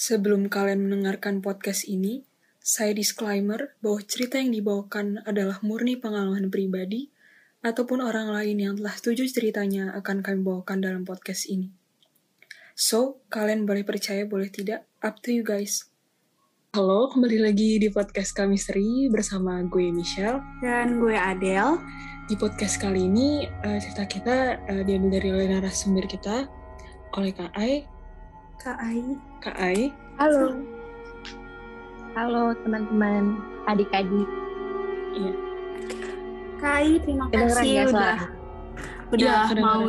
Sebelum kalian mendengarkan podcast ini, saya disclaimer bahwa cerita yang dibawakan adalah murni pengalaman pribadi ataupun orang lain yang telah setuju ceritanya akan kami bawakan dalam podcast ini. So, kalian boleh percaya, boleh tidak, up to you guys. Halo, kembali lagi di podcast kami seri bersama gue Michelle. Dan gue Adele. Di podcast kali ini, cerita kita diambil dari narasumber kita oleh Kak Ai. Kak Ai. Halo. Halo teman-teman, adik-adik. Iya. Kak Ai, terima kasih udah mau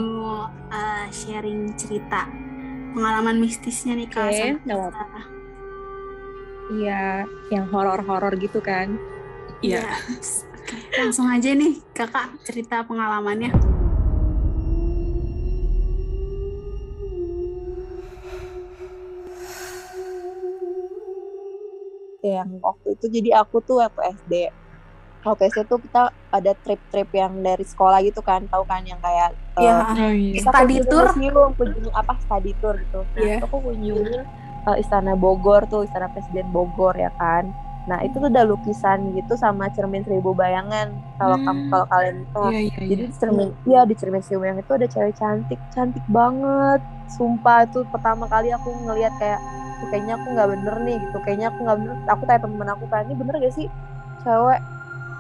sharing cerita pengalaman mistisnya nih Kak. Iya, yang horor-horor gitu kan. Iya. Yes. Oke, langsung aja nih Kakak cerita pengalamannya. Yang waktu itu, jadi aku tuh waktu SD tuh kita ada trip-trip yang dari sekolah gitu kan, tahu kan yang kayak study tour, study tour gitu. Nah, aku kunjungi Istana Bogor tuh, Istana Presiden Bogor ya kan. Nah itu tuh ada lukisan gitu sama cermin seribu bayangan kalau kalian tuh. Jadi di cermin seribu bayangan itu ada cewek cantik banget. Sumpah itu pertama kali aku ngelihat kayak, kayaknya aku nggak bener nih gitu, aku tanya temen aku kan, ini bener gak sih cewek,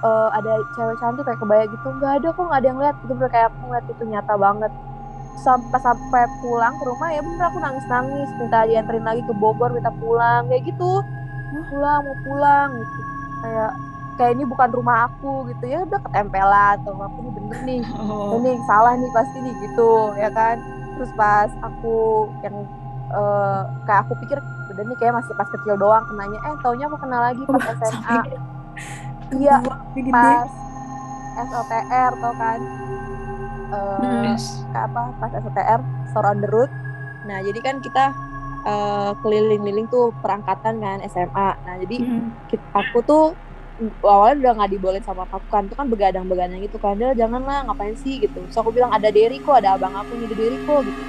ada cewek cantik kayak kebaya gitu? Nggak ada kok, nggak ada yang lihat gitu. Bener kayak aku ngeliat itu nyata banget. Sampai pulang ke rumah ya bener aku nangis minta dianterin lagi ke Bogor, minta pulang kayak gitu, mau pulang gitu, kayak ini bukan rumah aku gitu. Ya udah ketempelan tuh aku, ini bener nih, ini yang salah nih pasti nih gitu ya kan. Terus pas aku yang kayak aku pikir udah nih kayak masih pas kecil doang kenanya, taunya aku kena lagi pas SMA. Iya, pas SOTR tau kan, pas SOTR, store on the road. Nah jadi kan kita keliling-liling tuh perangkatan kan SMA. Nah jadi aku tuh awalnya udah gak dibolehin sama aku kan, itu kan begadang-begadang gitu kan, janganlah ngapain sih gitu. So aku bilang ada Derry kok, ada abang aku nih, ada Derry kok gitu.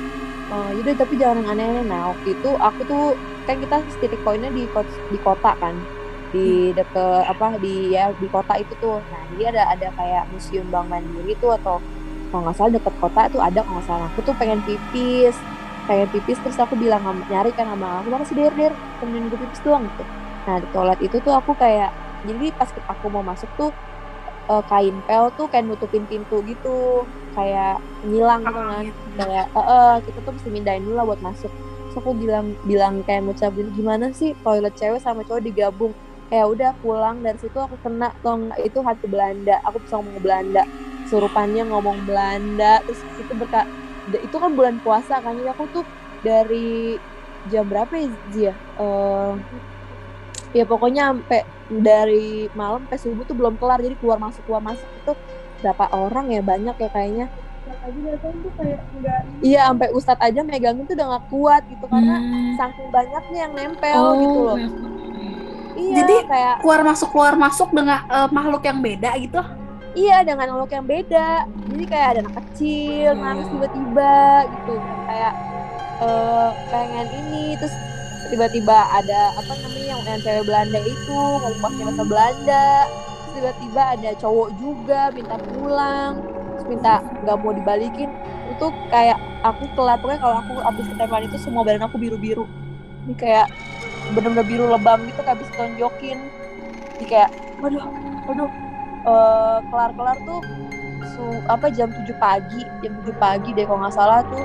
Yaudah tapi jangan yang aneh-aneh. Nah waktu itu aku tuh kan kita titik poinnya di kota kan, di deket di kota itu tuh. Nah dia ada kayak museum Bank Mandiri tuh, atau kalau nggak salah deket kota tuh ada kalau nggak salah. Aku tuh pengen pipis terus aku bilang nyari kan sama aku, mana sih der temenin gue pipis doang gitu. Nah di toilet itu tuh aku kayak, jadi pas aku mau masuk tuh kain pel tuh kayak nutupin pintu gitu, kayak ngilang kan gitu. Kayak kita tuh mesti mindahin dulu lah buat masuk. Terus aku bilang kayak ngucapin, gimana sih toilet cewek sama cowok digabung? Kayak udah pulang dari situ aku kena tong itu hati Belanda. Aku bisa ngomong Belanda, surupannya ngomong Belanda. Terus itu itu kan bulan puasa kan, jadi aku tuh dari jam berapa ya? Ya pokoknya sampai dari malam sampai subuh tuh belum kelar. Jadi keluar masuk itu berapa orang ya, banyak ya kayaknya. Iya sampai ustad aja megangin tuh udah nggak kuat gitu karena saking banyaknya yang nempel gitu loh. Iya, jadi kayak keluar masuk dengan makhluk yang beda gitu. Iya dengan makhluk yang beda. Jadi kayak ada anak kecil nangis tiba-tiba gitu kayak pengen ini, terus tiba-tiba ada yang cewek Belanda itu ngomong pakai bahasa Belanda. Terus tiba-tiba ada cowok juga minta pulang, terus minta nggak mau dibalikin. Itu kayak aku telat, pokoknya kalau aku abis ketempelan itu semua badan aku biru-biru, ini kayak bener-bener biru lebam gitu kayak abis tonjokin. Jadi kayak waduh kelar tuh jam 7 pagi deh kalau nggak salah tuh.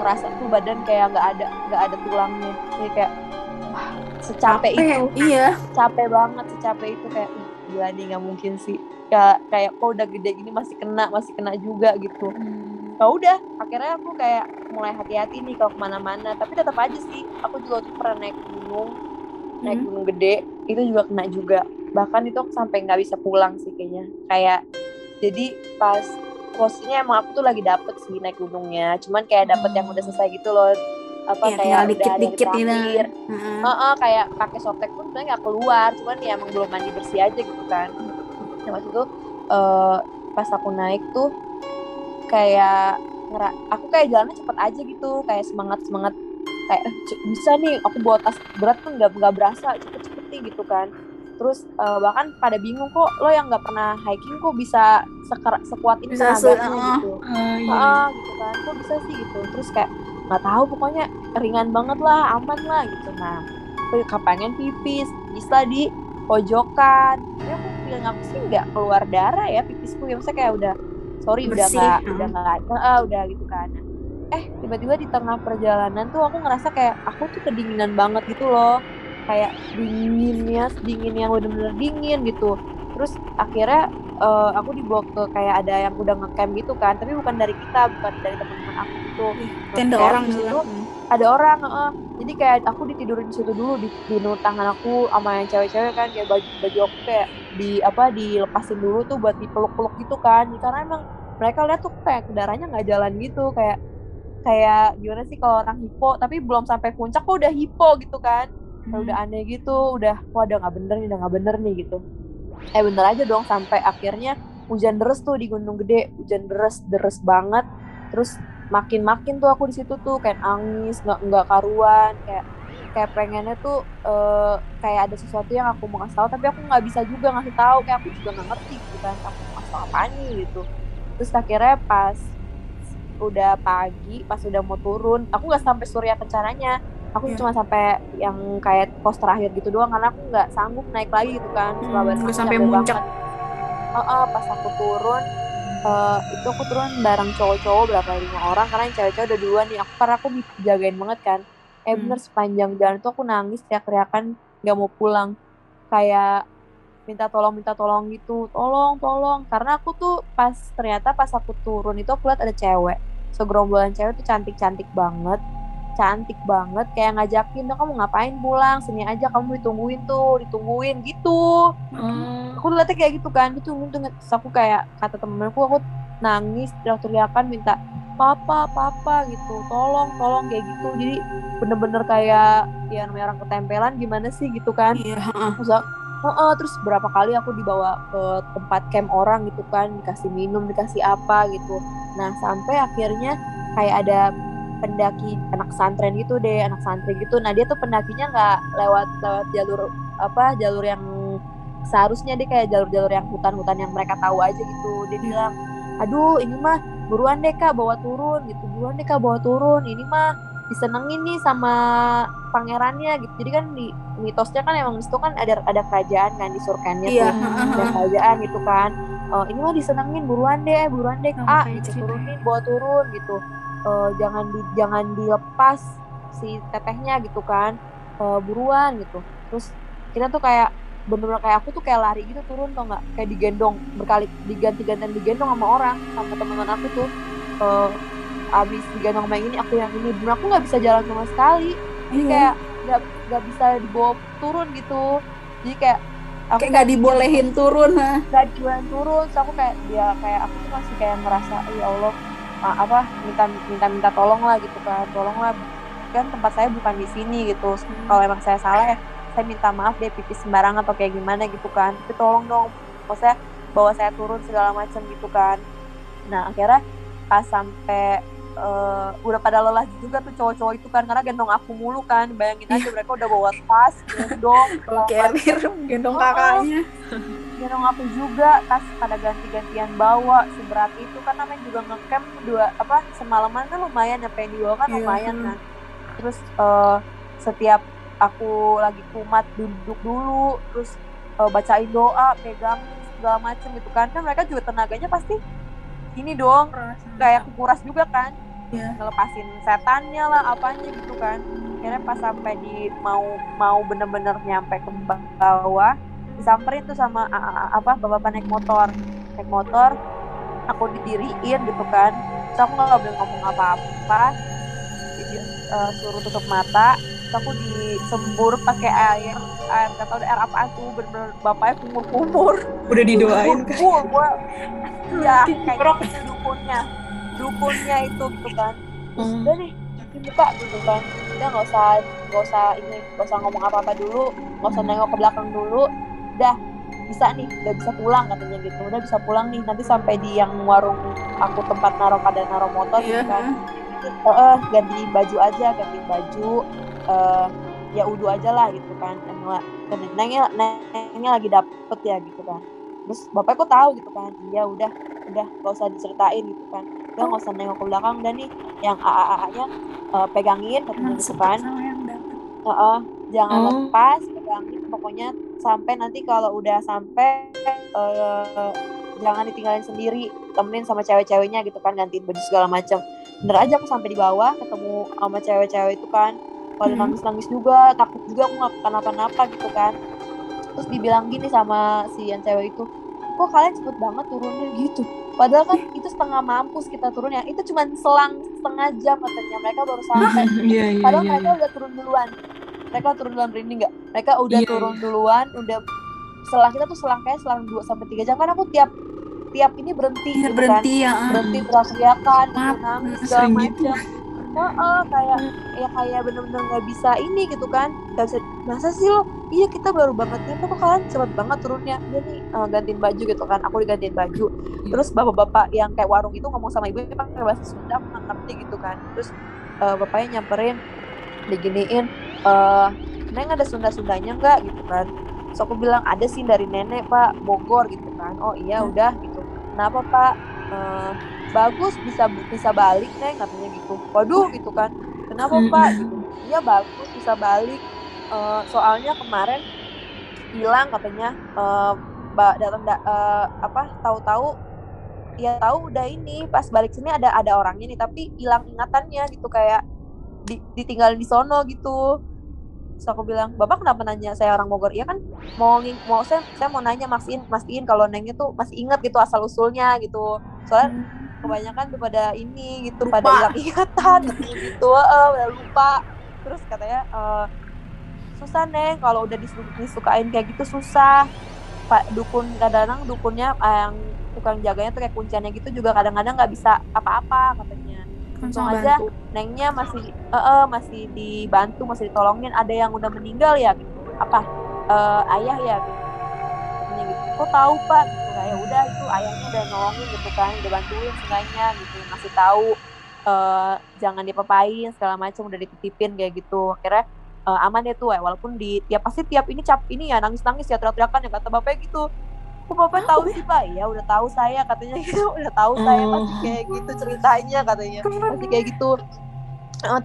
Ngerasa tuh badan kayak nggak ada tulangnya, jadi kayak secapek itu. Iya, capek banget, secapek itu kayak gila nih, nggak mungkin sih kayak kok udah gede gini masih kena juga gitu. Nah udah akhirnya aku kayak mulai hati-hati nih kalau kemana-mana, tapi tetap aja sih aku juga tuh pernah naik Gunung Gede itu juga kena juga. Bahkan itu aku sampai nggak bisa pulang sih kayaknya, kayak jadi pas posisinya emang aku tuh lagi dapet sih naik gunungnya, cuman kayak dapet yang udah selesai gitu loh, kayak dikit-dikit terakhir. Kayak pakai softtek pun sebenarnya nggak keluar, cuman ya emang belum mandi bersih aja gitu kan. Nah waktu itu pas aku naik tuh kayak aku kayak jalannya cepet aja gitu, kayak semangat kayak bisa nih aku bawa tas berat tuh nggak berasa, cepet-cepet nih gitu kan. Terus bahkan pada bingung, kok lo yang nggak pernah hiking kok bisa sekuat ini tenaganya gitu, gitu kan, kok bisa sih gitu. Terus kayak nggak tahu, pokoknya ringan banget lah, aman lah gitu. Nah, kepengen pipis bisa di pojokan, ya aku bilang apa sih nggak keluar darah ya pipisku ya, maksudnya kayak udah sorry bersih, udah gitu kan. Tiba-tiba di tengah perjalanan tuh aku ngerasa kayak aku tuh kedinginan banget gitu loh, kayak dingin yang bener-bener dingin gitu. Terus akhirnya aku dibawa ke kayak ada yang udah ngecamp gitu kan, tapi bukan dari kita, bukan dari teman-teman aku gitu. Tenda orang di situ, ada orang. Jadi kayak aku ditidurin di situ dulu, di nur tangan aku sama yang cewek-cewek kan, kayak baju aku kayak dilepasin dulu tuh buat dipeluk-peluk gitu kan, karena emang mereka lihat tuh kayak darahnya nggak jalan gitu, kayak gimana sih kalau orang hipo tapi belum sampai puncak kok udah hipo gitu kan. Udah aneh gitu, udah nggak bener nih gitu. Bener aja dong, sampai akhirnya hujan deres tuh di Gunung Gede, hujan deres banget. Terus makin tuh aku di situ tuh kayak nangis nggak karuan, kayak pengennya tuh kayak ada sesuatu yang aku mau ngasih tahu tapi aku nggak bisa juga ngasih tahu, kayak aku juga nggak ngerti gitu kan, aku mau ngasih tahu apaan gitu. Terus akhirnya pas udah pagi, pas udah mau turun, aku nggak sampai Surya Kencananya, aku cuma sampai yang kayak pos terakhir gitu doang karena aku nggak sanggup naik lagi gitu kan. Nggak sampai muncak. Pas aku turun, itu aku turun bareng cowok-cowok berapa 5 orang, karena yang cewek-cewek udah duluan nih. Aku dijagain banget kan. Bener sepanjang jalan tuh aku nangis teriak-teriakan nggak mau pulang, kayak minta tolong gitu, tolong. Karena aku tuh ternyata pas aku turun itu aku liat ada cewek, segerombolan cewek tuh cantik banget, kayak ngajakin, dong kamu ngapain pulang, sini aja kamu ditungguin gitu. Aku liatnya kayak gitu kan, ditungguin. Terus aku kayak kata temen aku nangis teriak-teriakan minta papa gitu, tolong kayak gitu. Jadi bener-bener kayak ya namanya orang ketempelan gimana sih gitu kan. Terus berapa kali aku dibawa ke tempat camp orang gitu kan, dikasih minum, dikasih apa gitu. Nah, sampai akhirnya kayak ada pendaki anak santri gitu. Nah, dia tuh pendakinya nggak lewat jalur yang seharusnya, dia kayak jalur yang hutan yang mereka tahu aja gitu. Dia bilang, aduh ini mah buruan deh kak bawa turun, ini mah disenengin nih sama pangerannya gitu. Jadi kan di mitosnya kan emang itu kan ada kerajaan kan di Surkannya tuh, ada kerajaan gitu kan. Ini mah disenengin, buruan deh kak, turunin, bawa turun gitu. Jangan dilepas si tetehnya gitu kan, buruan gitu. Terus kita tuh kayak bener-bener kayak aku tuh kayak lari gitu turun, tau nggak, kayak digendong berkali, digendong sama orang, sama teman-teman aku tuh. Abis digendong sama yang ini, aku yang ini, bener aku nggak bisa jalan sama sekali. Jadi kayak nggak bisa dibawa turun gitu. Jadi kayak aku nggak dibolehin turun, so aku kayak dia kayak aku tuh masih kayak ngerasa ya Allah, minta tolong lah gitu kan, kan tempat saya bukan di sini gitu. Kalau emang saya salah ya saya minta maaf deh, pipis sembarangan atau kayak gimana gitu kan, tapi tolong dong, maksudnya bawa saya turun segala macam gitu kan. Nah akhirnya pas sampai udah pada lelah juga tuh cowok-cowok itu kan, karena gendong aku mulu kan, bayangin aja mereka udah bawa tas, gendong kakaknya, gendong aku juga, tas pada ganti-gantian bawa, seberat itu kan namanya juga nge-camp semalaman kan lumayan ya, pengen dibawa kan lumayan kan. Terus setiap aku lagi kumat duduk dulu, terus bacain doa, pegang segala macem gitu kan, mereka juga tenaganya pasti ini dong, kayak kuras juga kan, ngelepasin setannya lah, apanya gitu kan. Akhirnya pas sampai di mau bener-bener nyampe ke bawah, disamperin tuh sama bapak-bapak naik motor, aku didiriin gitu kan. Terus aku nggak boleh ngomong apa-apa, suruh tutup mata, terus aku disembur pakai air nggak tahu air apa tuh, bener-bener bapaknya kumur-kumur. Udah didoain kan? Ya, kayak dukunnya itu gitu kan. Terus udah nih, dibuka gitu kan. Udah nggak usah ngomong apa-apa dulu, nggak usah nengok ke belakang dulu. Udah bisa pulang katanya gitu. Udah bisa pulang nih, nanti sampai di yang warung aku tempat naro motor gitu kan. ganti baju aja, ganti baju, ya udu aja lah gitu kan, nengnya lagi dapet ya gitu kan. Terus bapakku tahu gitu kan, ya udah gak usah diceritain gitu kan, udah gak usah nengok ke belakang, udah nih yang AAA-nya pegangin katanya gitu kan, jangan lepas, pegangin pokoknya sampai nanti kalau udah sampai jangan ditinggalin sendiri, temenin sama cewek-ceweknya gitu kan, gantiin baju segala macam. Bener aja aku sampai di bawah ketemu sama cewek-cewek itu kan, pada nangis-nangis juga, takut juga aku nggak kenapa-napa gitu kan. Terus dibilang gini sama si yang cewek itu, kok kalian cepet banget turunnya gitu, padahal kan itu setengah mampus kita turunnya, itu cuma selang setengah jam katanya, mereka baru sampai. Padahal mereka udah turun duluan, merinding nggak? Mereka udah turun duluan, udah selang kita tuh selang 2-3 jam kan. Aku tiap ini berhenti gitu kan, berhenti teriak-teriakan, nangis segala macam. Kayak bener-bener nggak bisa ini gitu kan, nggak bisa, masa sih lo, iya kita baru banget nih, kok kalian cepet banget turunnya. Udah nih gantiin baju gitu kan, aku digantiin baju. Terus bapak-bapak yang kayak warung itu ngomong sama ibunya pakai bahasa Sunda, aku nggak ngerti gitu kan. Terus bapaknya nyamperin, diginiin, neng ada Sunda-Sundanya nggak gitu kan. So aku bilang ada sih dari nenek pak, Bogor gitu kan. Oh iya udah gitu, kenapa pak? Bagus, bisa balik neng katanya gitu. Waduh gitu kan, kenapa pak gitu. Iya bagus, bisa balik, soalnya kemarin hilang katanya, tahu-tahu ya tahu udah ini pas balik sini ada orangnya nih, tapi hilang ingatannya gitu, kayak ditinggalin di sono gitu. Terus aku bilang, bapak kenapa nanya saya orang Bogor? Iya kan mau saya mau nanya, mastiin kalau nengnya tuh masih ingat gitu asal usulnya gitu. Soalnya kebanyakan tuh pada ini gitu, lupa. Pada hilang ingatan gitu, pada lupa. Terus katanya susah neng kalau udah disukain kayak gitu, susah. Pak dukun kadang-kadang dukunnya yang tukang jaganya tuh kayak kunciannya gitu juga kadang-kadang nggak bisa apa-apa katanya. Untung aja nengnya masih dibantu, masih ditolongin, ada yang udah meninggal ya gitu. Apa ayah ya gitu. Kok tahu pak gitu, kayak udah itu ayahnya udah nolongin gitu kan, udah bantuin seenggaknya gitu, masih tahu jangan dipapain segala macam, udah dititipin kayak gitu. Akhirnya aman ya tuh, walaupun di tiap ini cap ini ya nangis-nangis ya, teriak-teriakan ya, kata bapaknya gitu. Kok bapak tahu sih pak? Ya udah tahu saya katanya gitu, udah tahu saya pasti kayak gitu ceritanya katanya, pasti kayak gitu.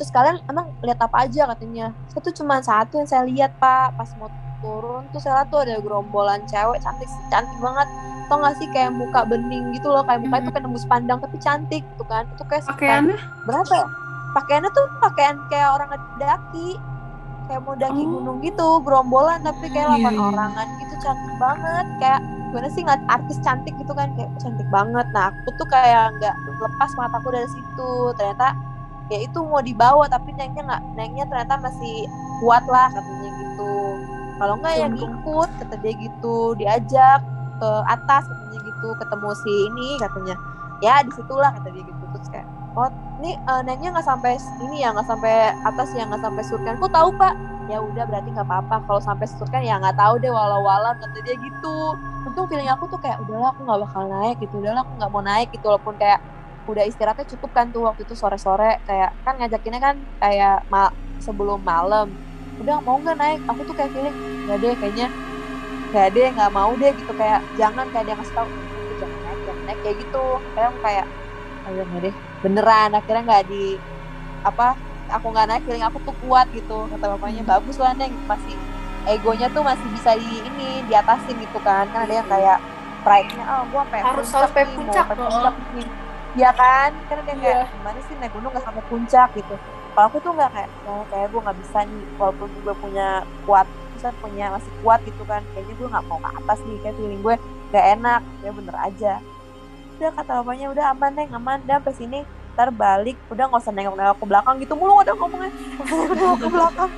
Terus kalian emang lihat apa aja katanya? Saya tuh cuma satu yang saya lihat pak, pas mau turun tuh saya lihat tuh ada gerombolan cewek cantik banget. Tau gak sih kayak muka bening gitu loh, kayak muka itu kayak nembus pandang tapi cantik gitu kan? Itu kayak pakaiannya berapa? Pakaiannya tuh pakaian kayak orang daki, kayak mau daki gunung gitu, gerombolan tapi kayak 8 orangan gitu, cantik banget kayak. Gimana sih ngeliat artis cantik gitu kan, kayak cantik banget. Nah aku tuh kayak nggak lepas mataku dari situ. Ternyata ya itu mau dibawa, tapi nengnya ternyata masih kuat lah katanya gitu. Kalau nggak ya ngikut kata dia gitu, diajak ke atas katanya gitu, ketemu si ini katanya. Ya disitulah kata dia gitu. Terus kayak ini nengnya nggak sampai ini ya, nggak sampai atas ya, nggak sampai surkan. Aku tahu pak. Ya udah berarti nggak apa-apa, kalau sampai surkan ya nggak tahu deh, walau-walau kata dia gitu. Untung feeling aku tuh kayak udahlah aku nggak bakal naik gitu, udahlah aku nggak mau naik gitu, walaupun kayak udah istirahatnya cukup kan tuh waktu itu sore-sore, kayak kan ngajakinnya kan kayak sebelum malam. Udah mau nggak naik, aku tuh kayak feeling nggak deh, kayaknya nggak deh, nggak mau deh gitu, kayak jangan, kayak dia ngasih tau jangan naik kayak gitu. Kayak aku kayak ayo nggak deh, beneran akhirnya nggak di aku nggak naik, feeling aku tuh kuat gitu kata bapaknya. Bagus lah neng, masih egonya tuh masih bisa diatasin gitu kan. Kan ada yang kayak pride-nya, gue sampai puncak nih, ya kan, karena dia kayak gimana sih naik gunung nggak sampai puncak gitu. Kalau aku tuh nggak kayak, kayak gue nggak bisa nih, walaupun gue punya masih kuat gitu kan, kayaknya gue nggak mau ke atas nih, kayak feeling gue nggak enak, ya bener aja. Udah kata bapaknya, udah aman neng, aman, udah sampai sini, ntar balik, udah nggak usah nengok-nengok ke belakang gitu mulu, udah ngomongnya nengok ke belakang.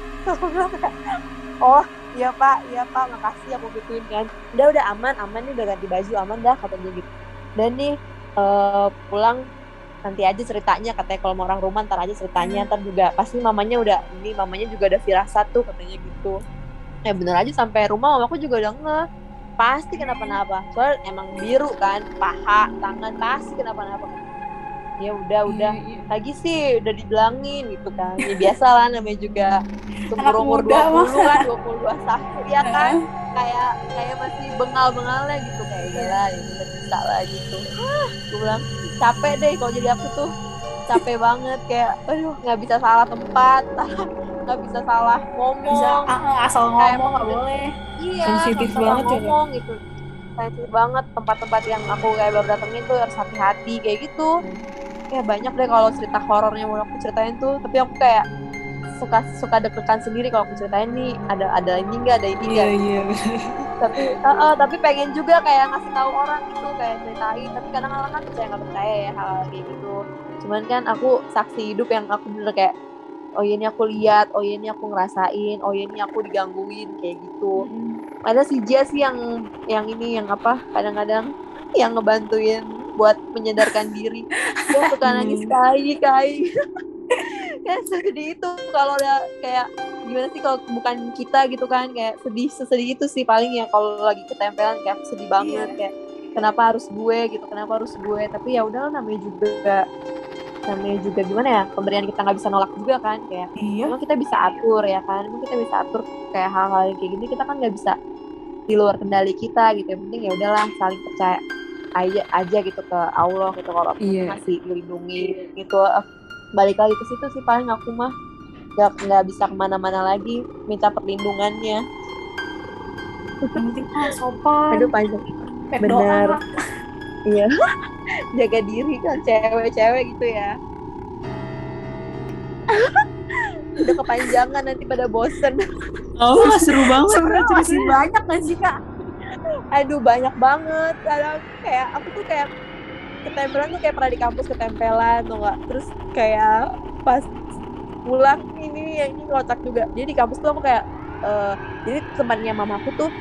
Oh iya pak makasih, aku gituin kan. Udah aman nih, udah ganti baju, aman dah katanya gitu. Dan nih pulang nanti aja ceritanya katanya, kalau mau orang rumah ntar aja ceritanya, ntar juga pasti mamanya juga ada firasat tuh katanya gitu. Ya bener aja, sampai rumah mamaku juga udah pasti kenapa-napa, soalnya emang biru kan paha tangan, pasti kenapa-napa. ya udah lagi sih udah dibilangin gitu kan, ya biasa lah namanya juga umur 20-an, 22 ya kan, kayak masih bengal-bengalnya gitu, kayak gila gitu, bisa lah gitu. Gue bilang capek deh kalau jadi aku tuh, capek banget, kayak aduh nggak bisa salah tempat, nggak bisa salah ngomong, bisa, asal ngomong nggak boleh, iya sensitif banget ngomong gitu, sensitif banget. Tempat-tempat yang aku kayak baru datengin tuh harus hati-hati kayak gitu. Kayak banyak deh kalau cerita horornya mau aku ceritain tuh, tapi aku kayak suka deg-degan sendiri kalau aku ceritain nih ada ini nggak. Iya. Tapi pengen juga kayak ngasih tahu orang gitu, kayak ceritain, tapi kadang-kadang kan percaya nggak percaya ya hal kayak gitu. Cuman kan aku saksi hidup yang aku bener kayak, oh iya ini aku lihat, oh iya ini aku ngerasain, oh iya ini aku digangguin kayak gitu. Ada si Jia sih yang kadang-kadang yang ngebantuin buat menyadarkan diri. Dia suka nangis kai. Kayak sedih itu kalau udah kayak gimana sih kalau bukan kita gitu kan, kayak sesedih itu sih paling ya kalau lagi ketempelan, kayak sedih banget, kayak kenapa harus gue, tapi ya udahlah namanya juga gimana ya, pemberian kita nggak bisa nolak juga kan, kayak emang kita bisa atur ya kan, kayak hal-hal kayak gini kita kan nggak bisa di luar kendali kita gitu, yang penting ya udahlah saling percaya aja gitu ke Allah gitu, kalau aku masih dilindungi gitu. Balik lagi ke situ sih paling aku mah nggak bisa kemana-mana lagi, minta perlindungannya. Penting kan sopan, aduh panjang bener, iya. Jaga diri kan cewek-cewek gitu ya. Udah kepanjangan nanti pada bosen. Oh seru banget. Sebenernya cerita banyak gak sih Kak? Aduh banyak banget. Kadang kayak aku tuh kayak ketempelan tuh, kayak pernah di kampus ketempelan tuh gak. Terus kayak pas pulang ini kocak juga. Jadi di kampus tuh aku kayak jadi temannya mamaku tuh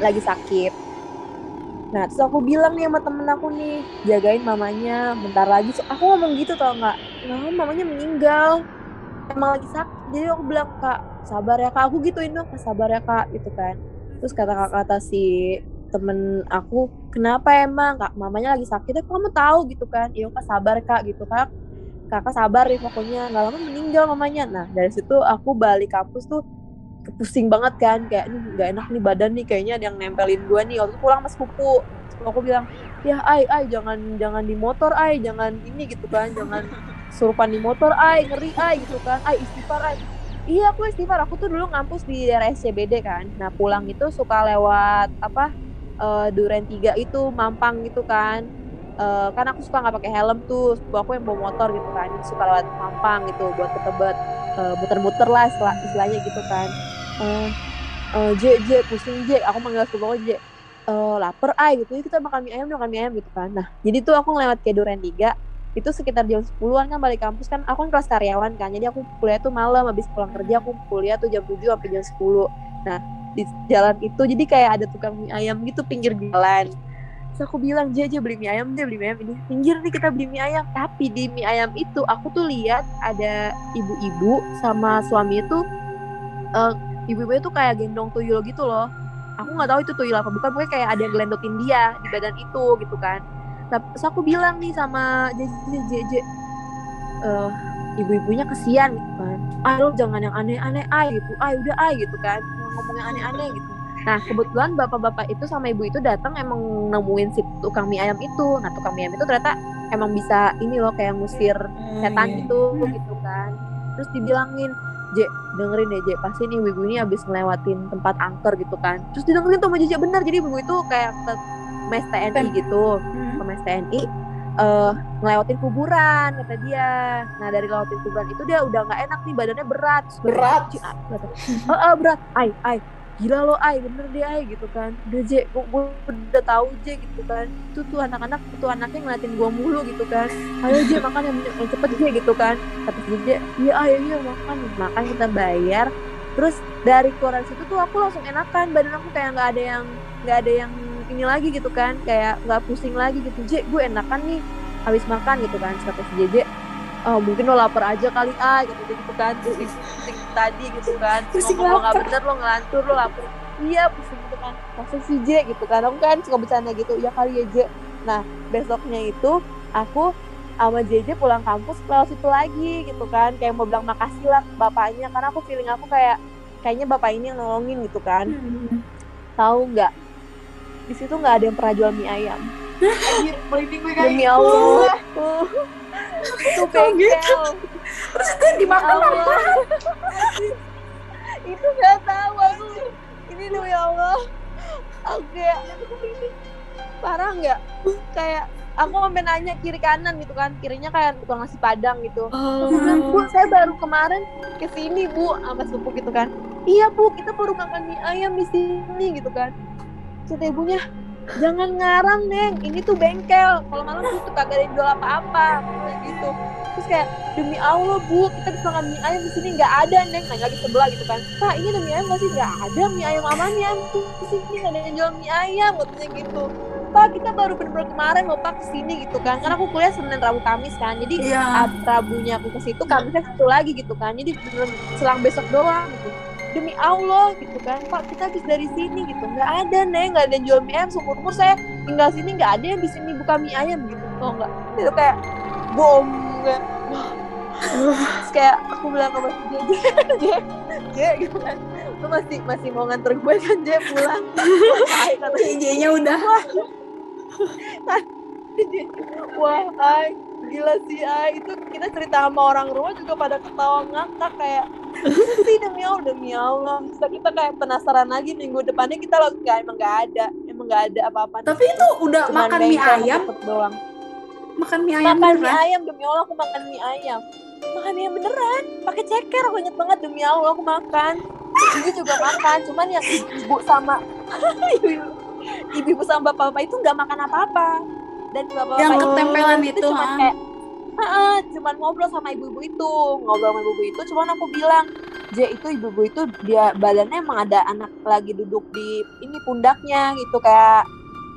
lagi sakit. Nah terus aku bilang nih sama temen aku nih, jagain mamanya bentar lagi, aku ngomong gitu tau gak, mamanya meninggal, emang lagi sakit. Jadi aku bilang, Kak sabar ya Kak, aku gituin dong, sabar ya Kak gitu kan. Terus kata si temen aku, kenapa emang Kak, mamanya lagi sakit, aku kamu tahu gitu kan, iya Kak sabar Kak gitu, kakak sabar nih pokoknya, gak lama meninggal mamanya. Nah dari situ aku balik kampus tuh pusing banget kan, kayak ini nggak enak nih badan nih, kayaknya ada yang nempelin gue nih. Waktu pulang mas kupu, aku bilang ya ay jangan di motor ay, jangan ini gitu kan, jangan surupan di motor ay, ngeri ay gitu kan, ay istighfar ay. Iya aku istighfar, aku tuh dulu ngampus di daerah SCBD kan, nah pulang itu suka lewat Durian Tiga itu, Mampang gitu kan, kan aku suka nggak pakai helm tuh, aku yang bawa motor gitu kan, suka lewat Mampang gitu buat ke Tebet, muter-muter lah istilahnya gitu kan. J pusing J, aku manggil sepupu J, lapar ay gitu, kita makan mie ayam gitu kan. Nah jadi tuh aku ngelewat ke Durian Tiga itu sekitar jam 10-an kan, balik kampus kan, aku kan kelas karyawan kan, jadi aku kuliah tuh malam, habis pulang kerja aku kuliah tuh jam 7 sampai jam 10. Nah di jalan itu jadi kayak ada tukang mie ayam gitu pinggir jalan, terus aku bilang J beli mie ayam ini pinggir nih, kita beli mie ayam. Tapi di mie ayam itu aku tuh lihat ada ibu-ibu sama suami itu, ibu-ibu itu kayak gendong tuyul gitu loh. Aku nggak tahu itu tuyul apa bukan, pokoknya kayak ada yang gelendotin dia di badan itu gitu kan. Terus aku bilang nih sama JJ, ibu-ibunya kesian gitu kan. Ayo jangan yang aneh-aneh ay gitu, ay udah ay gitu kan, ngomong yang aneh-aneh gitu. Nah kebetulan bapak-bapak itu sama ibu itu datang emang nemuin si tukang mie ayam itu. Nah tukang mie ayam itu ternyata emang bisa ini loh, kayak ngusir setan gitu kan. Terus dibilangin, J, dengerin deh J, pasti nih ibu ini abis ngelewatin tempat angker gitu kan. Terus didengerin tuh sama J, benar. Jadi ibu itu kayak mes TNI gitu, mes TNI, ngelewatin kuburan kata dia. Nah dari ngelewatin kuburan itu dia udah gak enak nih, badannya berat. Ay, gila lo ay, bener deh ay gitu kan. Udah J, gue udah tahu J gitu kan. Itu tuh anak-anak, tuh anaknya ngeliatin gue mulu gitu kan. Ayo J makan yang cepet J gitu kan. Kata J, iya makan kita bayar. Terus dari keluaran situ tuh aku langsung enakan, badan aku kayak nggak ada yang ini lagi gitu kan, kayak nggak pusing lagi gitu. J, gue enakan nih habis makan gitu kan. Kata J, oh mungkin lo lapar aja kali ay gitu kan. Terus tadi gitu kan, ngomong gak bener lo ngelantur, lo lapar, iya pusing gitu kan, masa si J gitu kan, aku kan suka bercanda gitu, ya kali ya J. Nah besoknya itu aku sama JJ pulang kampus lewat situ lagi gitu kan, kayak mau bilang makasih lah bapaknya, karena aku feeling aku kayaknya bapak ini yang nolongin gitu kan. Tahu nggak, di situ nggak ada yang pernah jual mie ayam. Anjir, merinding gue kan. Demi Allah, itu bengkel. Terus itu dimakan apa? Itu nggak tahu aku. Ini demi Allah, aku kayak parah nggak? Kayak aku sampai nanya kiri kanan gitu kan, kirinya kayak tukang nasi padang gitu. Terus bilang, Bu, saya baru kemarin kesini Bu, sama sepupu gitu kan. Iya Bu, kita baru makan mie ayam di sini gitu kan. Kata ibunya, jangan ngarang Neng, ini tuh bengkel, kalau malam tuh kagak ada jual apa-apa kayak gitu. Terus kayak, demi Allah Bu, kita bisa makan mie ayam di sini, nggak ada Neng. Nanya lagi sebelah gitu kan, Pak ini ada mie ayam nggak sih? Nggak ada mie ayam amannya di sini, nggak ada yang jual mie ayam katanya gitu. Pak kita baru bener-bener kemarin mau Pak kesini gitu kan, karena aku kuliah Senin Rabu Kamis kan, jadi Rabunya aku kesitu, Kamisnya situ lagi gitu kan, jadi bener selang besok doang gitu. Demi Allah gitu kan, Pak kita habis dari sini gitu, nggak ada Neng, nggak ada yang jual mie ayam, seumur saya tinggal sini nggak ada yang di sini buka mie ayam gitu, tau nggak? Itu kayak bom kan, terus kayak aku bilang ke Mas J gitu kan, lu masih mau nganter gue kan J pulang, kata J-nya udah, wah ay gila sih ay, itu kita cerita sama orang rumah juga pada ketawa ngakak kayak. Sih demi Allah, bisa kita kayak penasaran lagi minggu depannya kita loh, emang nggak ada apa-apa. Tapi itu udah cuman makan mie ayam doang. Makan mie ayam demi Allah aku makan mie ayam beneran. Pakai ceker aku inget banget, demi Allah aku makan. Ibu juga makan, cuman yang ibu sama bapak itu nggak makan apa-apa. Dan bapak yang ketempelan itu cuma kayak. Cuman ngobrol sama ibu-ibu itu. Cuman aku bilang, "J, itu ibu-ibu itu dia badannya emang ada anak lagi duduk di ini pundaknya gitu, kayak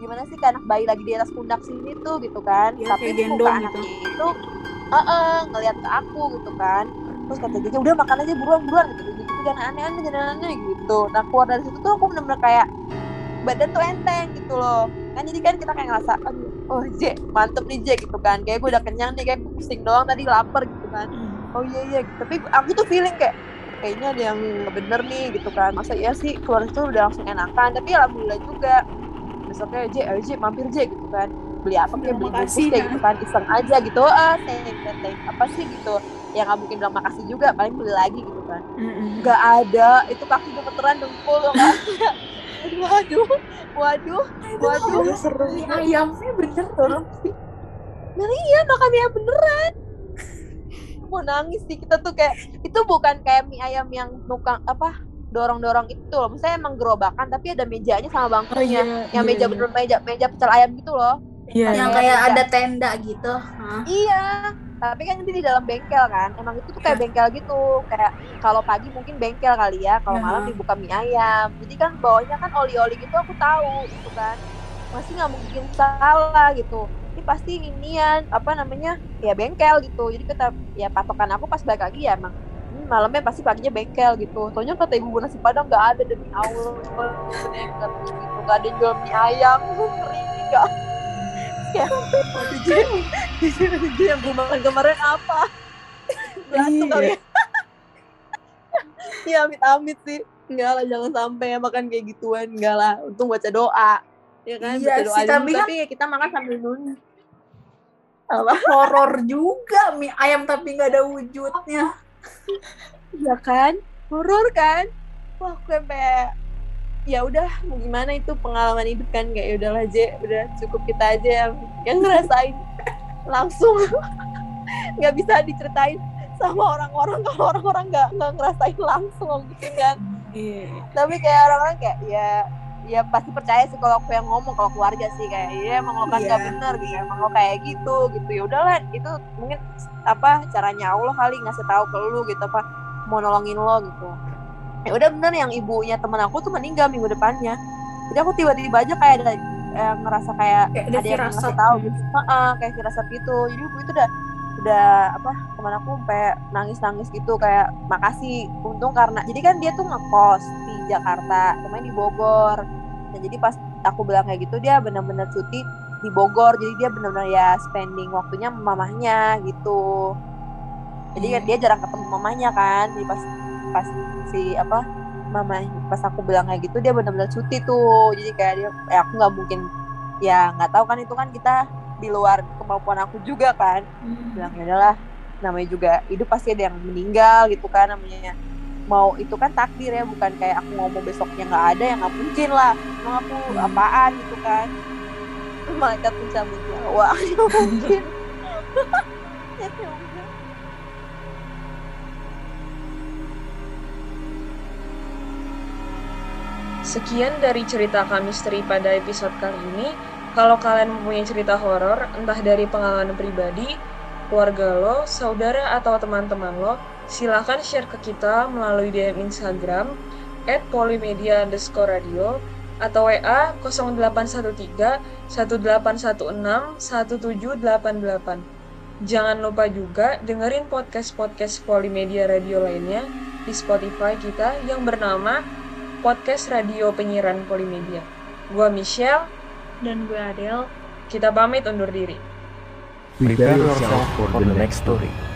gimana sih, kayak anak bayi lagi di atas pundak sini tuh gitu kan." Ya, tapi itu muka anaknya itu ngelihat ke aku gitu kan. Terus kata dia, "Udah makan aja buruan gitu." Jangan aneh-aneh gitu. Nah, keluar dari situ tuh aku benar-benar kayak badan tuh enteng gitu loh. Kan jadi kan kita kayak ngerasa, oh J, mantep nih J gitu kan, kayak gue udah kenyang nih, kayak pusing doang tadi, lapar gitu kan. Oh iya, tapi aku tuh feeling kayaknya ada yang gak bener nih gitu kan. Masa iya sih keluar itu udah langsung enakan, tapi alhamdulillah juga. Besoknya J, mampir J gitu kan, beli apa kayak beli bungkus kayak gitu kan, iseng aja gitu, apa sih gitu. Ya gak mungkin bilang makasih juga, paling beli lagi gitu kan. Gak ada, itu kaki gemeteran dengkul loh kan. Waduh, seru. Ayamnya bener turun. Nah iya, makan ayam beneran. Mau nangis sih kita tuh, kayak itu bukan kayak mie ayam yang tukang dorong-dorong itu loh. Misalnya emang gerobakan tapi ada mejanya sama bangkunya. Yang meja bener meja pecel ayam gitu loh. Iya. Yang kayak ada tenda gitu. Iya. Tapi kan itu di dalam bengkel kan, emang itu tuh kayak bengkel gitu, kayak kalau pagi mungkin bengkel kali ya, kalau malam dibuka mie ayam, jadi kan bawahnya kan oli-oli gitu, aku tahu gitu kan, masih nggak mungkin salah gitu, ini pasti inian ya bengkel gitu, jadi kita ya patokan aku pas balik lagi ya emang malamnya pasti paginya bengkel gitu, soalnya kata ibu nasi padang nggak ada, demi Allah, nggak ada jual mie ayam, kering nggak. Jadi yang gue makan kemarin apa? Langsung kali ya. Ya amit-amit sih. Enggak lah, jangan sampai makan kayak gituan. Enggak lah, untung baca doa. Ya kan, baca doa sih, tapi kita makan sambil nunggu. Horor juga mie ayam tapi enggak ada wujudnya. Ya kan? Horor kan? Wah, gue sampai ya udah, mau gimana, itu pengalaman hidup kan, kayak ya udahlah J, udah cukup kita aja yang ngerasain langsung. Nggak bisa diceritain sama orang-orang kalau orang-orang nggak ngerasain langsung gitu kan. Tapi kayak orang-orang kayak ya pasti percaya sih kalau aku yang ngomong, kalau keluarga sih kayak ya emang lo kan nggak bener gitu, emang lo kayak gitu ya udahlah, itu mungkin caranya Allah kali ngasih tahu ke lu gitu, mau nolongin lo gitu. Ya udah bener, yang ibunya teman aku tuh meninggal minggu depannya, jadi aku tiba-tiba aja kayak ada ngerasa kayak ada yang ngasih tahu gitu, kayak firasat gitu. Jadi ibu itu udah teman aku sampai nangis gitu kayak makasih, untung karena jadi kan dia tuh ngekos di Jakarta, temen di Bogor, dan jadi pas aku bilang kayak gitu dia benar-benar cuti di Bogor, jadi dia benar-benar ya spending waktunya sama mamahnya gitu. Jadi kan dia jarang ketemu mamahnya kan, jadi pas si apa mamah pas aku bilang kayak gitu dia benar-benar cuti tuh. Jadi kayak dia, aku nggak mungkin ya nggak tahu kan, itu kan kita di luar kemampuan aku juga kan. Bilangnya adalah namanya juga hidup pasti ada yang meninggal gitu kan, namanya mau itu kan takdir ya, bukan kayak aku ngomong besoknya nggak ada, yang nggak mungkin lah, emang aku apaan gitu kan, malaikat pencabut nyawa mungkin. Sekian dari cerita misteri pada episode kali ini. Kalau kalian mempunyai cerita horor, entah dari pengalaman pribadi, keluarga lo, saudara atau teman-teman lo, silakan share ke kita melalui DM Instagram @polimedia_radio atau WA 0813-1816-1788. Jangan lupa juga dengerin podcast-podcast Polimedia Radio lainnya di Spotify kita yang bernama Podcast Radio Penyiaran Polimedia. Gua Michelle dan gua Adel. Kita pamit undur diri. Prepare yourself for the next story.